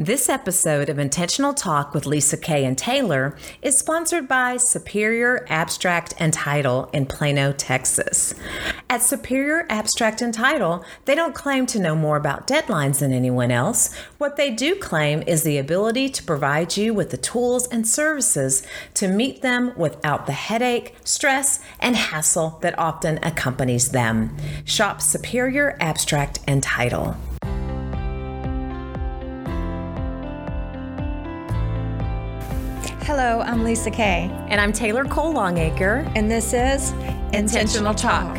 This episode of Intentional Talk with Lisa Kay and Taylor is sponsored by Superior Abstract and Title in Plano, Texas. At Superior Abstract and Title, they don't claim to know more about deadlines than anyone else. What they do claim is the ability to provide you with the tools and services to meet them without the headache, stress, and hassle that often accompanies them. Shop Superior Abstract and Title. Hello, I'm Lisa Kay. And I'm Taylor Cole Longacre. And this is Intentional Talk.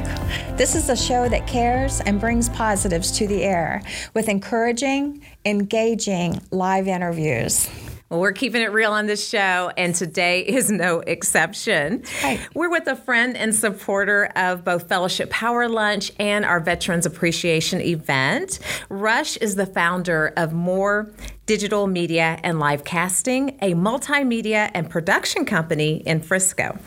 This is a show that cares and brings positives to the air with encouraging, engaging live interviews. Well, we're keeping it real on this show, and today is no exception. Right. We're with a friend and supporter of both Fellowship Power Lunch and our Veterans Appreciation event. Rush is the founder of More Digital Media and Live Casting, a multimedia and production company in Frisco.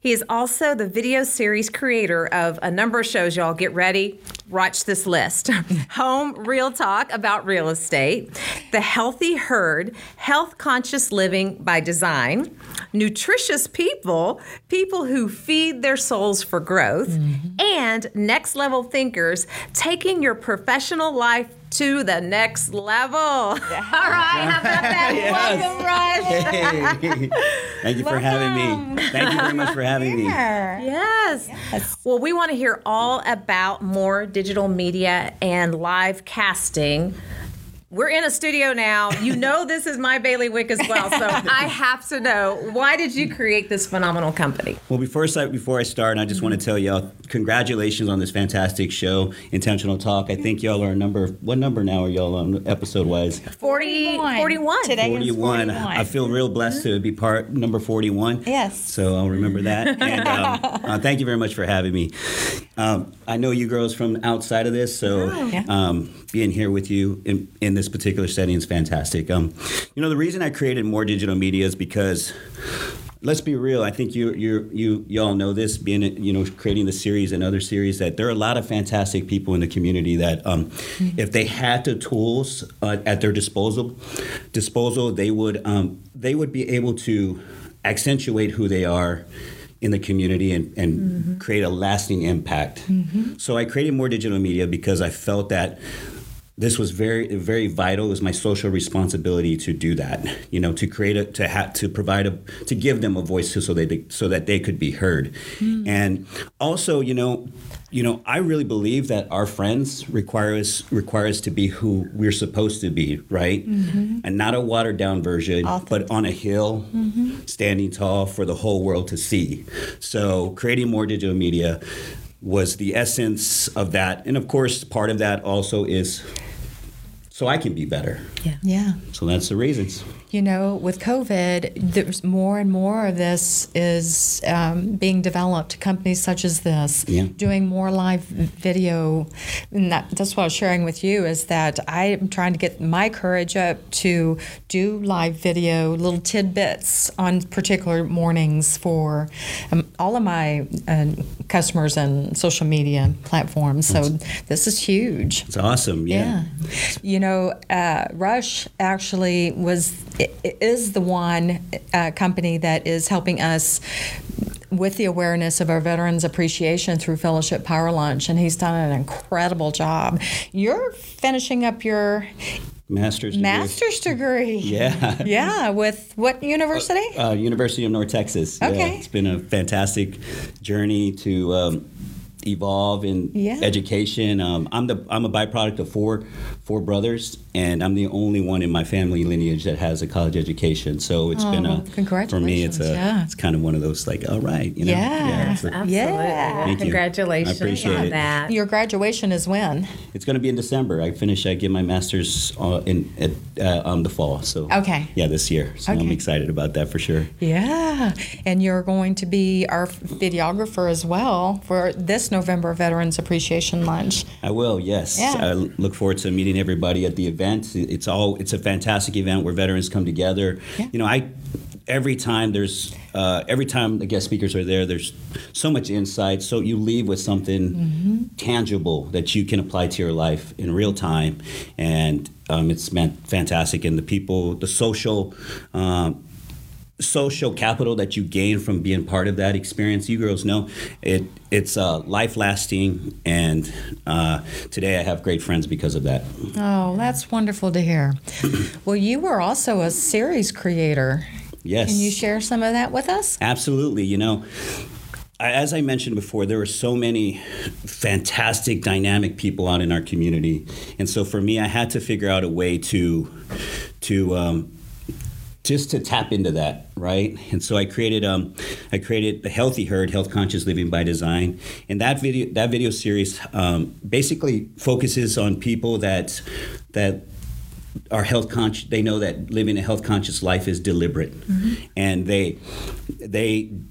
He is also the video series creator of a number of shows. Y'all get ready, watch this list. Home Real Talk About Real Estate, The Healthy Herd, Health Conscious Living by Design, Nutritious People, People Who Feed Their Souls for Growth, and Next Level Thinkers, Taking Your Professional Life to the Next Level. All right, how about that? Yes. Welcome, Rush. Hey. Thank you for having me. Thank you very much for having me. Yes. Well, we want to hear all about More Digital Media and Live Casting. We're in a studio now. You know this is my bailiwick as well, so I have to know, why did you create this phenomenal company? Well, before I start, I just want to tell y'all, congratulations on this fantastic show, Intentional Talk. I think y'all are what number now are y'all on episode-wise? 41. Today 41. Is 41. I feel real blessed to be part number 41. Yes. So I'll remember that. And thank you very much for having me. I know you girls from outside of this, so being here with you in this particular setting is fantastic. The reason I created More Digital Media is because, let's be real, I think y'all know this, being creating the series and other series, that there are a lot of fantastic people in the community that if they had the tools at their disposal, they would be able to accentuate who they are in the community and create a lasting impact. So I created More Digital Media because I felt that this was very, very vital. It was my social responsibility to do that, to give them a voice so that they could be heard. And also, I really believe that our friends require us to be who we're supposed to be, right? And not a watered down version, but on a hill, standing tall for the whole world to see. So creating More Digital Media was the essence of that. And of course, part of that also is so I can be better. Yeah. So that's the reasons. With COVID, there's more and more of this is being developed. Companies such as this, doing more live video. And that's what I was sharing with you, is that I'm trying to get my courage up to do live video, little tidbits on particular mornings for all of my customers and social media platforms. So this is huge. It's awesome. Yeah. Rush actually is the one company that is helping us with the awareness of our veterans' appreciation through Fellowship Power Lunch, and he's done an incredible job. You're finishing up your master's degree. Yeah. With what university? University of North Texas. Okay. Yeah, it's been a fantastic journey to evolve in education. I'm a byproduct of four brothers, and I'm the only one in my family lineage that has a college education. So it's been congratulations. For me, it's it's kind of one of those, like, all right, absolutely. Thank you. Congratulations. I appreciate that. Your graduation is when? It's going to be in December. I get my master's in the fall. So this year. So I'm excited about that for sure. Yeah, and you're going to be our videographer as well for this November Veterans Appreciation Lunch. I will. Yes, yeah. I look forward to meeting everybody at the event. It's a fantastic event where veterans come together. I every time the guest speakers are there, there's so much insight. So you leave with something tangible that you can apply to your life in real time. And it's fantastic. And the people, the social capital that you gain from being part of that experience, you girls know it's life lasting, and today I have great friends because of that. Oh, that's wonderful to hear. Well, you were also a series creator. Yes. Can you share some of that with us? Absolutely. You know, as I mentioned before, there were so many fantastic, dynamic people out in our community, and so for me, I had to figure out a way to tap into that, right? And so I created The Healthy Herd, Health Conscious Living by Design. And that video series basically focuses on people that are health conscious. They know that living a health conscious life is deliberate. Mm-hmm. And they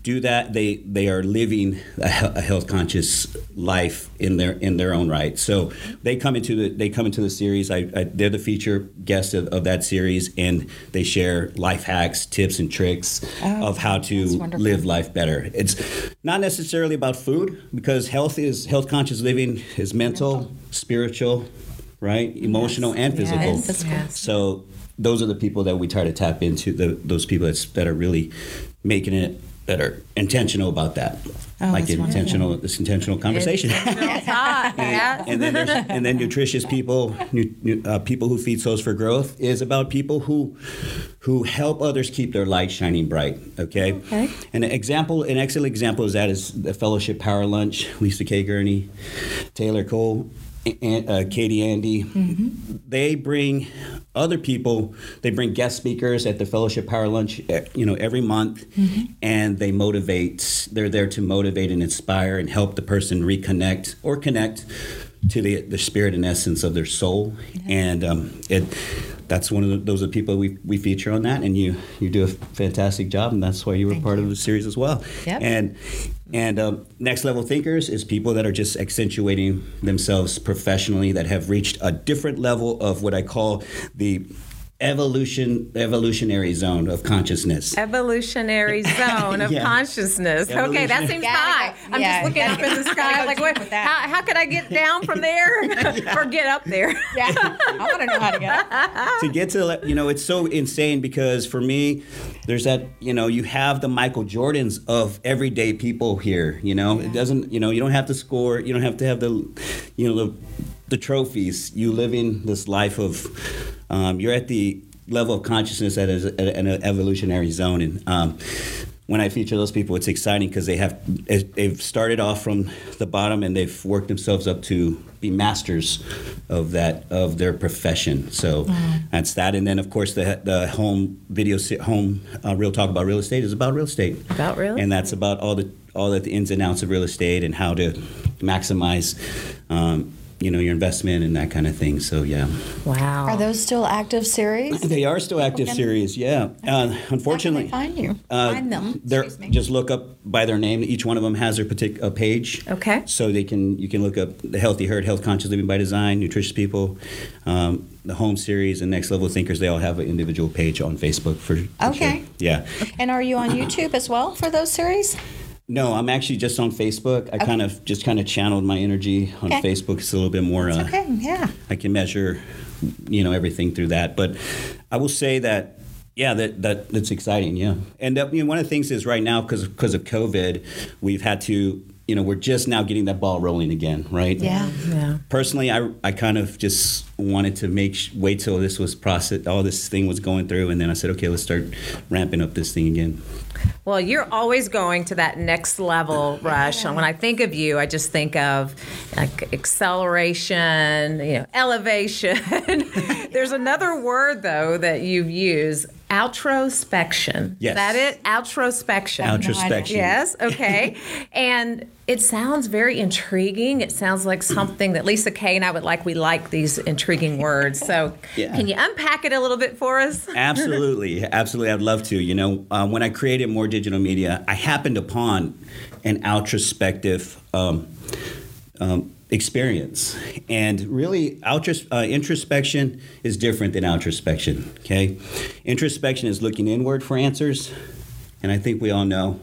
do that. They are living a health conscious life in their own right. So they come into the series. They're the feature guest of that series, and they share life hacks, tips, and tricks of how to live life better. It's not necessarily about food, because health conscious living is mental, spiritual, right, emotional, yes, and physical. Yes, yes. So those are the people that we try to tap into, those people that are really making it, that are intentional about that. Oh, like this intentional conversation. And then nutritious people, people who feed souls for growth, is about people who help others keep their light shining bright. Okay. An excellent example of that is the Fellowship Power Lunch. Lisa Kay, Taylor Cole, and Katie, Andy, they bring other people. They bring guest speakers at the Fellowship Power Lunch, every month, and they motivate. They're there to motivate and inspire and help the person reconnect or connect to the spirit and essence of their soul. Mm-hmm. And that's one of those are people we feature on that. And you do a fantastic job, and that's why you were part of the series as well. Yep. And Next Level Thinkers is people that are just accentuating themselves professionally, that have reached a different level of what I call the evolutionary zone of consciousness. Evolutionary zone of consciousness. Okay, that seems high. I'm just looking up in the sky like, what? How could I get down from there or get up there? Yeah, I want to know how to get up. To get to, it's so insane, because for me, there's that, you have the Michael Jordans of everyday people here, It doesn't, you don't have to score. You don't have to have the trophies. You live in this life of... you're at the level of consciousness that is an evolutionary zone, and when I feature those people, it's exciting because they've started off from the bottom, and they've worked themselves up to be masters of their profession. So that's that. And then, of course, the home Real Talk About Real Estate is about real estate. About real estate. And that's about all the ins and outs of real estate and how to maximize your investment and that kind of thing. So, yeah. Wow. Are those still active series? They are still active series, yeah. Unfortunately. How can they find you? Find them. Just look up by their name. Each one of them has their particular page. Okay. So you can look up The Healthy Herd, Health Conscious Living by Design, Nutritious People, the Home Series, and Next Level Thinkers. They all have an individual page on Facebook for okay. Sure. Yeah. And are you on YouTube as well for those series? No, I'm actually just on Facebook. I kind of channeled my energy on Facebook. It's a little bit more. I can measure, everything through that. But I will say that, that's exciting. Yeah, and one of the things is right now because of COVID, we've had to. We're just now getting that ball rolling again, right? Yeah, yeah. Personally, I kind of just wanted to wait till this was processed, all this thing was going through, and then I said, okay, let's start ramping up this thing again. Well, you're always going to that next level, Rush. Yeah. And when I think of you, I just think of like acceleration, elevation. There's another word though that you've used. Outrospection. Yes. Is that it? Outrospection. Outrospection. Yes. Okay. And it sounds very intriguing. It sounds like something that Lisa Kay and I would like. We like these intriguing words. So can you unpack it a little bit for us? Absolutely. Absolutely. I'd love to. When I created More Digital Media, I happened upon an outrospective experience. And really, introspection is different than outrospection, okay? Introspection is looking inward for answers, and I think we all know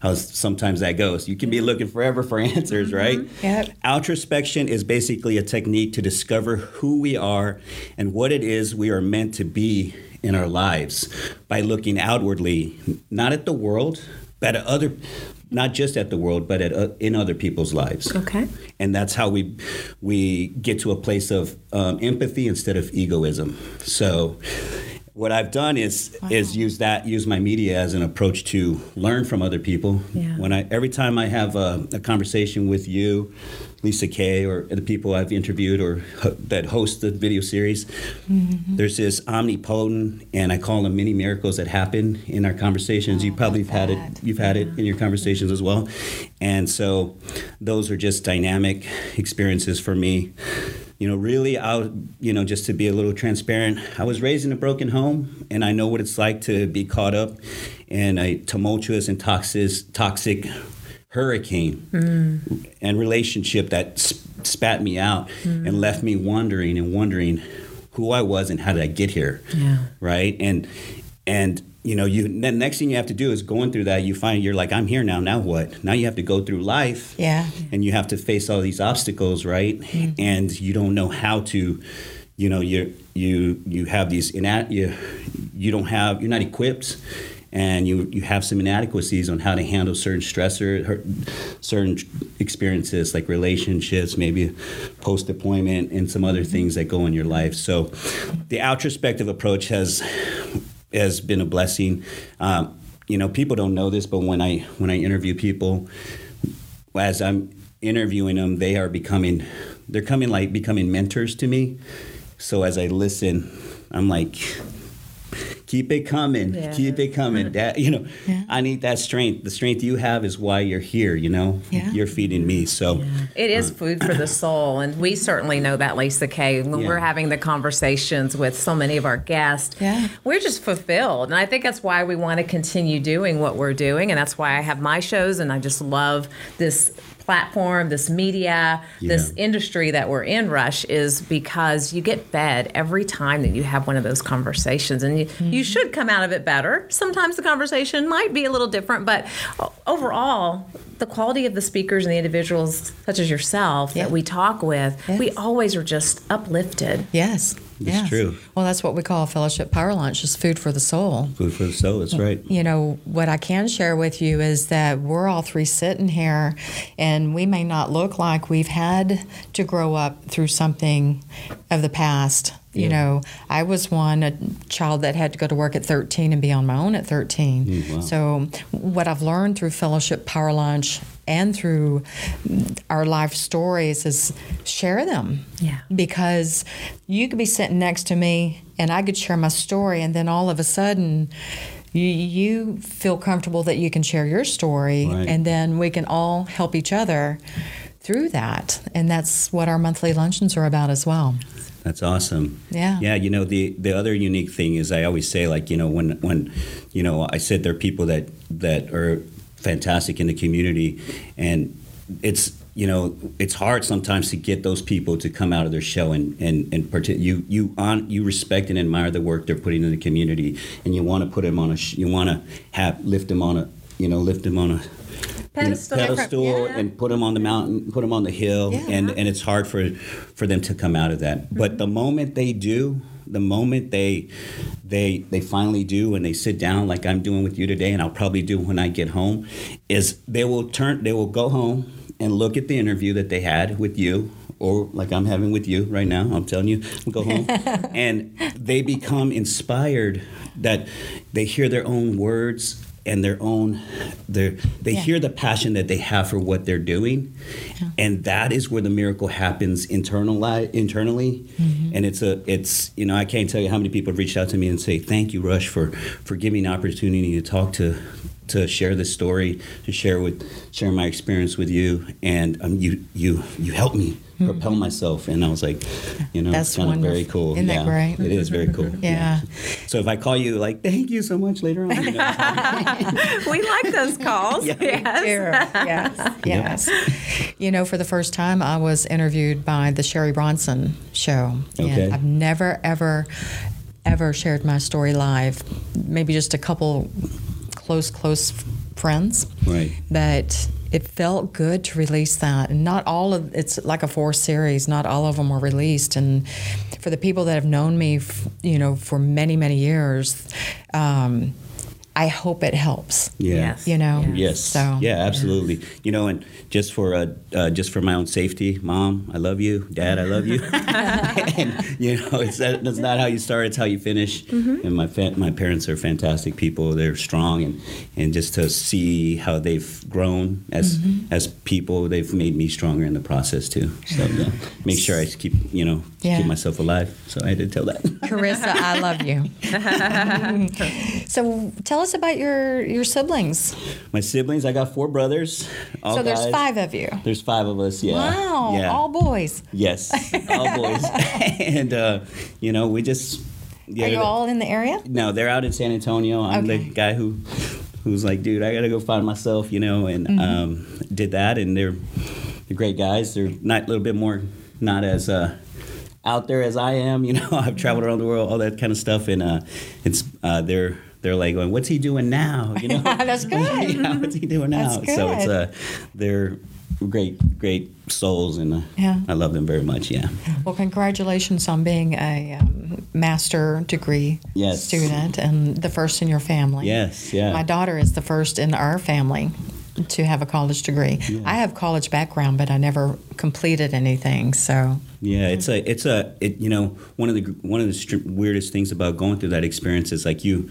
how sometimes that goes. You can be looking forever for answers, right? Yep. Outrospection is basically a technique to discover who we are and what it is we are meant to be in our lives by looking outwardly, not at the world, but at other, not just at the world, but at in other people's lives. Okay. And that's how we get to a place of empathy instead of egoism. So what I've done is use my media as an approach to learn from other people. Yeah. Every time I have a conversation with you, Lisa Kay, or the people I've interviewed or that host the video series, mm-hmm. there's this omnipotent, and I call them mini miracles that happen in our conversations. You probably had it in your conversations as well. And so those are just dynamic experiences for me. You know, really, just to be a little transparent, I was raised in a broken home, and I know what it's like to be caught up in a tumultuous and toxic hurricane and relationship that spat me out and left me wondering who I was and how did I get here, right? And you know, the next thing you have to do is going through that. You find you're like, I'm here now. Now what? Now you have to go through life, and you have to face all these obstacles, right? Mm-hmm. And you don't know how to, you know, you have these you're not equipped, and you have some inadequacies on how to handle certain certain experiences like relationships, maybe post deployment, and some other things that go in your life. So, the outrospective approach has been a blessing. You know, people don't know this, but when I interview people, as I'm interviewing them, they're becoming mentors to me. So as I listen, I'm like, keep it coming. That, you know, I need that strength. The strength you have is why you're here, you know? Yeah. You're feeding me, so. Yeah. It is food for the soul, and we certainly know that, Lisa Kay. When we're having the conversations with so many of our guests, we're just fulfilled. And I think that's why we want to continue doing what we're doing, and that's why I have my shows, and I just love this platform, this media, this industry that we're in, Rush, is because you get fed every time that you have one of those conversations, and you should come out of it better. Sometimes the conversation might be a little different, but overall, the quality of the speakers and the individuals such as yourself that we talk with, we always are just uplifted. Yes. It's true. Well, that's what we call Fellowship Power Lunch, is food for the soul. Food for the soul, that's right. You know, what I can share with you is that we're all three sitting here, and we may not look like we've had to grow up through something of the past. You know, I was a child that had to go to work at 13 and be on my own at 13. Wow. So what I've learned through Fellowship Power Lunch and through our life stories is share them. Yeah. Because you could be sitting next to me and I could share my story, and then all of a sudden you feel comfortable that you can share your story, and then we can all help each other through that. And that's what our monthly luncheons are about as well. That's awesome. Yeah. Yeah, you know, the other unique thing is I always say, like, you know, when you know, I said there are people that are fantastic in the community, and it's, you know, it's hard sometimes to get those people to come out of their shell and you respect and admire the work they're putting in the community, and you want to put them on lift them on a pedestal and put them on the mountain, put them on the hill, and it's hard for them to come out of that. Mm-hmm. But the moment they do, the moment they finally do, and they sit down like I'm doing with you today, and I'll probably do when I get home, is they will go home and look at the interview that they had with you, or like I'm having with you right now. I'm telling you, go home. And they become inspired, that they hear their own words and they hear the passion that they have for what they're doing, and that is where the miracle happens internally. Mm-hmm. And it's you know, I can't tell you how many people have reached out to me and say, thank you, Rush, for giving me an opportunity to talk to share this story, to share my experience with you, and you helped me propel myself. And I was like, you know, that's kind of very cool. Isn't that great? It is very cool. Yeah. So if I call you like, thank you so much later on. You know. We like those calls. Yeah. Yes. You know, for the first time, I was interviewed by the Sherry Bronson show. Okay. And I've never, ever shared my story live. Maybe just a couple close friends. Right. But it felt good to release that. And not all of it's like a 4 series. Not all of them were released. And for the people that have known me, for many, many years, I hope it helps. Yeah. You know. Yes. So. Yeah, absolutely. Yeah. You know, and just for my own safety, Mom, I love you. Dad, I love you. And, that's not how you start; it's how you finish. Mm-hmm. And my parents are fantastic people. They're strong, and just to see how they've grown as people, they've made me stronger in the process too. So yeah, make sure I keep keep myself alive. So I did tell that. Carissa, I love you. So tell us about your siblings. My siblings, I got 4 brothers. So there's guys. 5 of you. There's 5 of us, yeah. Wow, yeah. All boys. Yes, all boys. And, we just... Yeah, are you all in the area? No, they're out in San Antonio. I'm the guy who's like, dude, I got to go find myself, and did that. And they're great guys. They're not a little bit more, not as... out there as I am, I've traveled around the world, all that kind of stuff, and they're like going, what's he doing now? That's good. What's he doing now? That's good. So it's they're great souls, and I love them very much. Yeah. Well, congratulations on being a master degree student and the first in your family. Yes. Yeah. My daughter is the first in our family to have a college degree. Yeah. I have college background, but I never completed anything. So yeah, one of the weirdest things about going through that experience is like you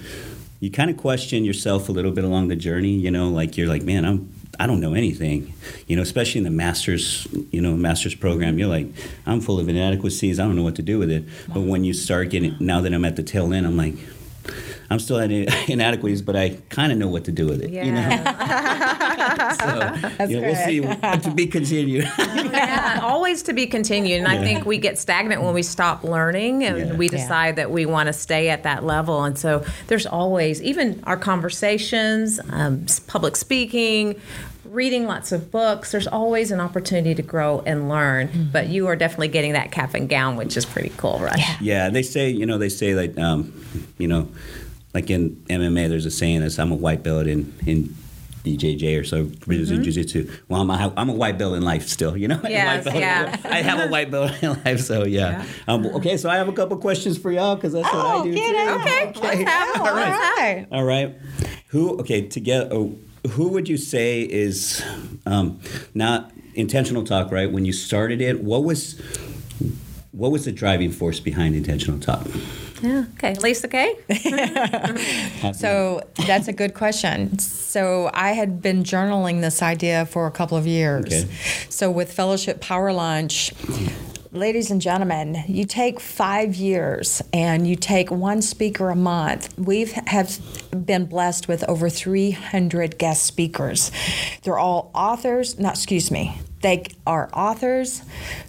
kind of question yourself a little bit along the journey. You're like, man, I don't know anything. Especially in the master's program, you're like, I'm full of inadequacies. I don't know what to do with it. Wow. But when you start getting, now that I'm at the tail end, I'm like, I'm still at inadequacies, but I kind of know what to do with it. Yeah. That's great. We'll see. To be continued. Yeah, always to be continued. And I think we get stagnant when we stop learning, and we decide that we want to stay at that level. And so there's always, even our conversations, public speaking, reading lots of books, there's always an opportunity to grow and learn, but you are definitely getting that cap and gown, which is pretty cool, right? Yeah, they say like, like in MMA, there's a saying that's, I'm a white belt in BJJ or so, jiu-jitsu. Well, I'm a white belt in life still, Yes, I have a white belt in life, so yeah. Okay, so I have a couple questions for y'all, because that's what I do. Okay. All right. Who would you say is not Intentional Talk, right? When you started it, what was the driving force behind Intentional Talk? Yeah. Okay. Lisa Kay? So that's a good question. So I had been journaling this idea for a couple of years. Okay. So with Fellowship Power Lunch, ladies and gentlemen, you take 5 years and you take 1 speaker a month. We have been blessed with over 300 guest speakers. They're all authors. They are authors.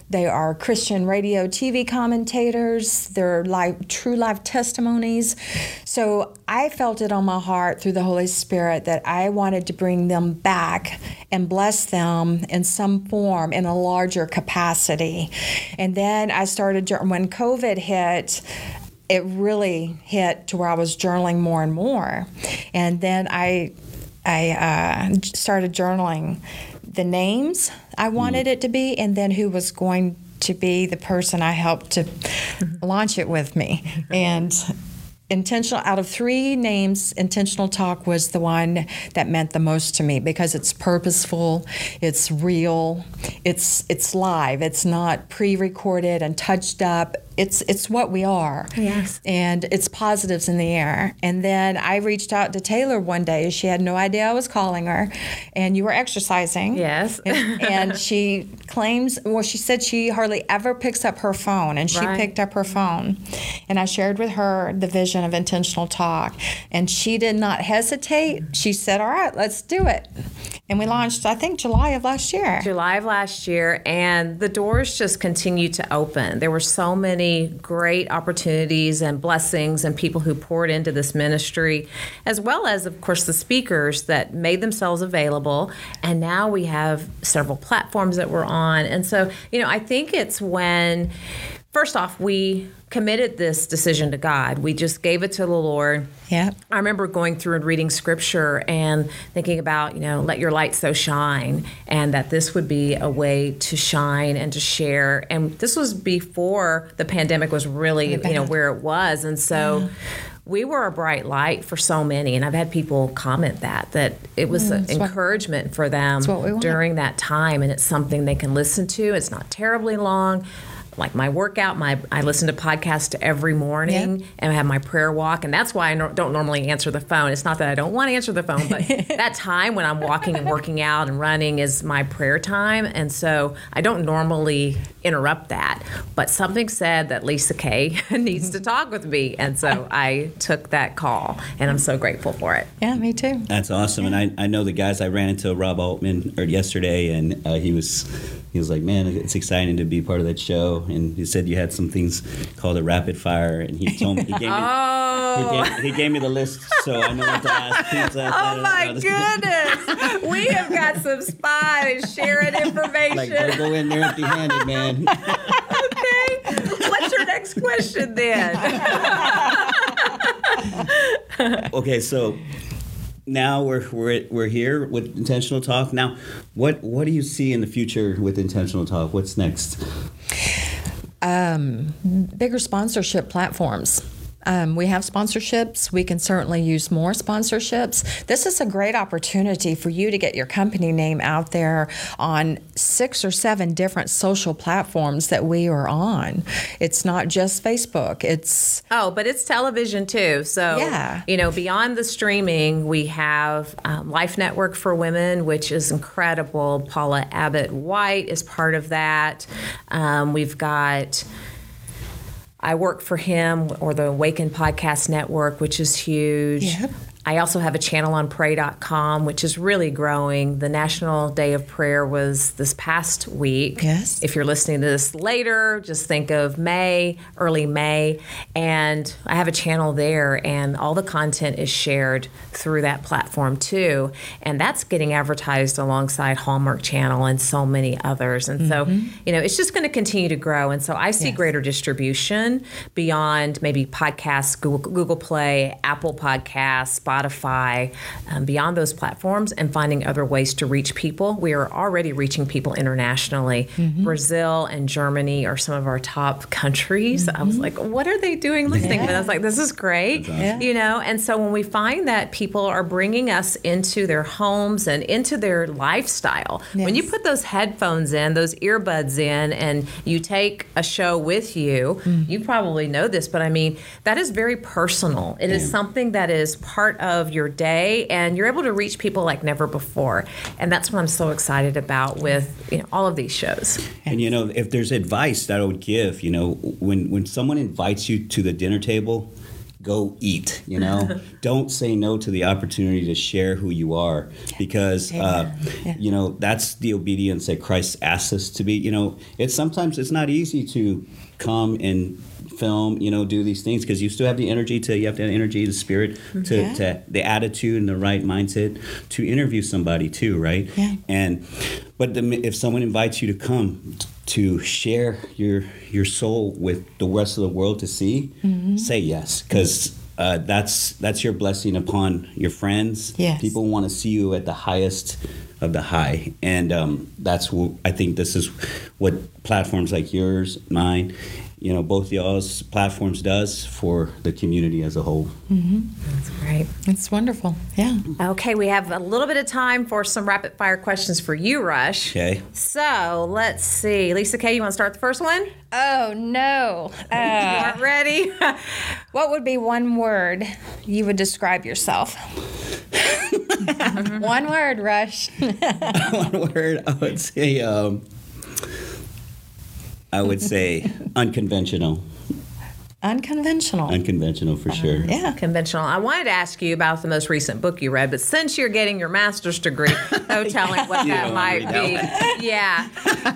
They are Christian radio, TV commentators. They're true life testimonies. So I felt it on my heart through the Holy Spirit that I wanted to bring them back and bless them in some form, in a larger capacity. And then I started, when COVID hit, it really hit to where I was journaling more and more. And then I started journaling the names I wanted it to be, and then who was going to be the person I helped to launch it with me. And Intentional, out of 3 names, Intentional Talk was the one that meant the most to me, because it's purposeful, it's real, it's live, it's not pre-recorded and touched up. It's what we are. Yes. And it's positives in the air. And then I reached out to Taylor one day. She had no idea I was calling her, and you were exercising. Yes. And she claims, well, she said she hardly ever picks up her phone, and she picked up her phone. And I shared with her the vision of Intentional Talk, and she did not hesitate. She said, all right, let's do it. And we launched, I think, July of last year. And the doors just continued to open. There were so many great opportunities and blessings and people who poured into this ministry, as well as, of course, the speakers that made themselves available. And now we have several platforms that we're on. And so, you know, I think it's when, first off, we committed this decision to God. We just gave it to the Lord. Yeah. I remember going through and reading scripture and thinking about, you know, let your light so shine, and that this would be a way to shine and to share. And this was before the pandemic was really, you know, where it was. And so we were a bright light for so many. And I've had people comment that it was an encouragement for them during that time. And it's something they can listen to. It's not terribly long. Like my workout, I listen to podcasts every morning, and I have my prayer walk, and that's why I don't normally answer the phone. It's not that I don't want to answer the phone, but that time when I'm walking and working out and running is my prayer time, and so I don't normally interrupt that. But something said that Lisa Kay needs to talk with me, and so I took that call, and I'm so grateful for it. Yeah, me too. That's awesome, and I know the guys. I ran into Rob Altman yesterday, and he was like, man, it's exciting to be part of that show. And he said you had some things called a rapid fire, and he told me he gave me the list, so I know what to ask. Goodness, we have got some spy and sharing information. Like, don't go in there empty-handed, man. Okay, what's your next question then? Okay, so now we're here with Intentional Talk. Now, what do you see in the future with Intentional Talk? What's next? Bigger sponsorship platforms. We have sponsorships. We can certainly use more sponsorships. This is a great opportunity for you to get your company name out there on 6 or 7 different social platforms that we are on. It's not just Facebook. But it's television too. So, you know, beyond the streaming, we have Life Network for Women, which is incredible. Paula White is part of that. We've got I work for him, or the Awaken Podcast Network, which is huge. Yep. I also have a channel on pray.com, which is really growing. The National Day of Prayer was this past week. Yes. If you're listening to this later, just think of May, early May. And I have a channel there, and all the content is shared through that platform too. And that's getting advertised alongside Hallmark Channel and so many others. And so, you know, it's just going to continue to grow. And so I see greater distribution beyond maybe podcasts, Google Play, Apple Podcasts, Spotify, beyond those platforms, and finding other ways to reach people. We are already reaching people internationally. Brazil and Germany are some of our top countries. I was like, what are they doing listening? And I was like, this is great. You know, and so when we find that people are bringing us into their homes and into their lifestyle, when you put those headphones in, those earbuds in, and you take a show with you, you probably know this, but I mean, that is very personal. It is something that is part of your day, and you're able to reach people like never before. And that's what I'm so excited about with, you know, all of these shows. And, you know, if there's advice that I would give, you know, when someone invites you to the dinner table, go eat, you know. Don't say no to the opportunity to share who you are, because, you know, that's the obedience that Christ asks us to be. You know, it's sometimes it's not easy to come and film, you know, do these things, because you still have the energy to, you have the energy, the spirit, to the attitude and the right mindset to interview somebody too, right? And but if someone invites you to come to share your soul with the rest of the world to see, say yes, because that's your blessing upon your friends. People want to see you at the highest of the high, and that's what I think. This is what platforms like yours, mine, you know, both y'all's platforms does for the community as a whole. That's great. That's wonderful. Yeah. Okay, we have a little bit of time for some rapid fire questions for you, Rush. Okay. So let's see. Lisa Kay, you want to start the first one? Oh, no. You aren't ready? What would be one word you would describe yourself? One word, Rush. One word, I would say... I would say unconventional. Unconventional for sure. Yeah, conventional. I wanted to ask you about the most recent book you read, but since you're getting your master's degree, no telling what that might be. Yeah.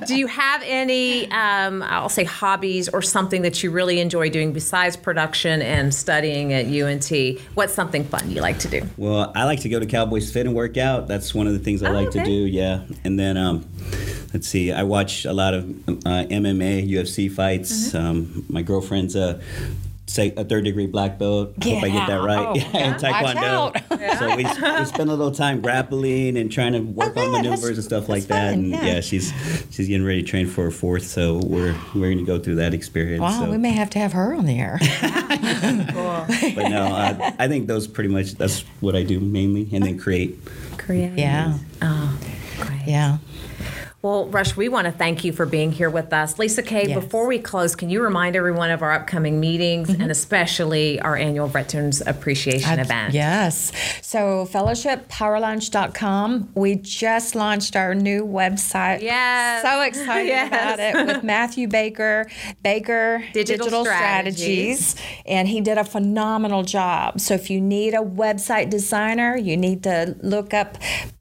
Do you have any, I'll say, hobbies or something that you really enjoy doing besides production and studying at UNT? What's something fun you like to do? Well, I like to go to Cowboys Fit and work out. That's one of the things I like to do. Yeah. And then, let's see, I watch a lot of MMA, UFC fights. Mm-hmm. My girlfriend's a third-degree black belt. I hope I get that right. And Taekwondo. Yeah. So we spend a little time grappling and trying to work on maneuvers and stuff like that. Fun, and she's getting ready to train for her fourth. So we're going to go through that experience. Wow, so we may have to have her on the air. Cool. But no, I think that's what I do mainly, and then create. Yeah. Oh, great. Yeah. Well, Rush, we want to thank you for being here with us. Lisa Kay, before we close, can you remind everyone of our upcoming meetings and especially our annual Veterans Appreciation event? Yes. So fellowshippowerlunch.com. We just launched our new website. Yes. So excited about it, with Matthew Baker, Baker Digital Strategies. And he did a phenomenal job. So if you need a website designer, you need to look up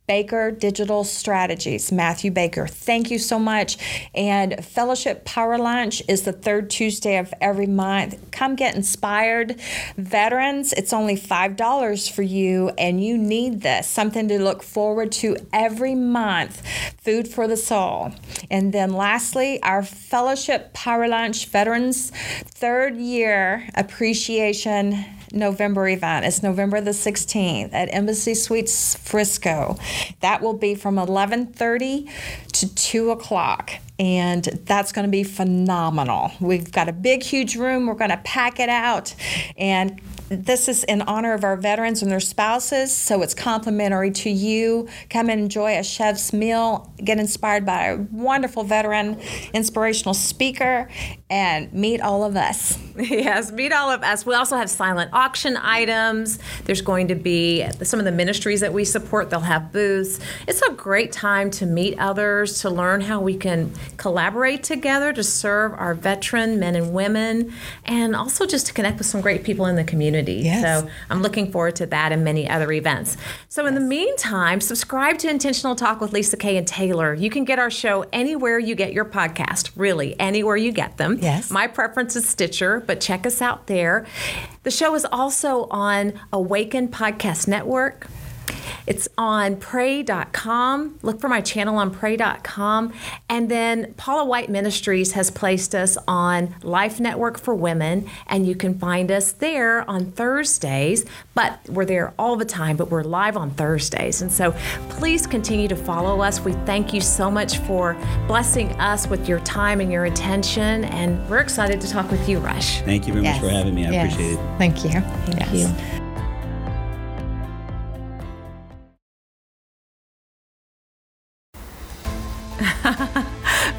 Baker Digital Strategies, Matthew Baker. Thank you so much. And Fellowship Power Lunch is the third Tuesday of every month. Come get inspired. Veterans, it's only $5 for you, and you need this. Something to look forward to every month. Food for the soul. And then lastly, our Fellowship Power Lunch Veterans Third Year Appreciation November event. It's November the 16th at Embassy Suites Frisco. That will be from 11:30 to 2 o'clock. And that's going to be phenomenal. We've got a big, huge room. We're going to pack it out. And this is in honor of our veterans and their spouses, so it's complimentary to you. Come and enjoy a chef's meal. Get inspired by a wonderful veteran, inspirational speaker, and meet all of us. Yes, meet all of us. We also have silent auction items. There's going to be some of the ministries that we support. They'll have booths. It's a great time to meet others, to learn how we can collaborate together to serve our veteran men and women, and also just to connect with some great people in the community. Yes. So I'm looking forward to that and many other events. So in the meantime, subscribe to Intentional Talk with Lisa Kay and Taylor. You can get our show anywhere you get your podcast, really, anywhere you get them. Yes. My preference is Stitcher, but check us out there. The show is also on Awaken Podcast Network. It's on pray.com. Look for my channel on pray.com. And then Paula White Ministries has placed us on Life Network for Women, and you can find us there on Thursdays. But we're there all the time, but we're live on Thursdays. And so please continue to follow us. We thank you so much for blessing us with your time and your attention. And we're excited to talk with you, Rush. Thank you very much for having me. I appreciate it. Thank you. Thank you.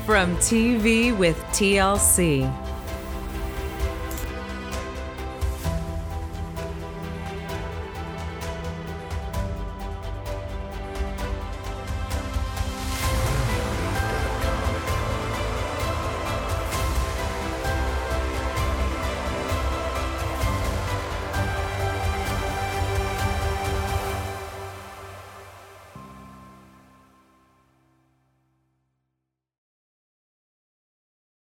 From TV with TLC.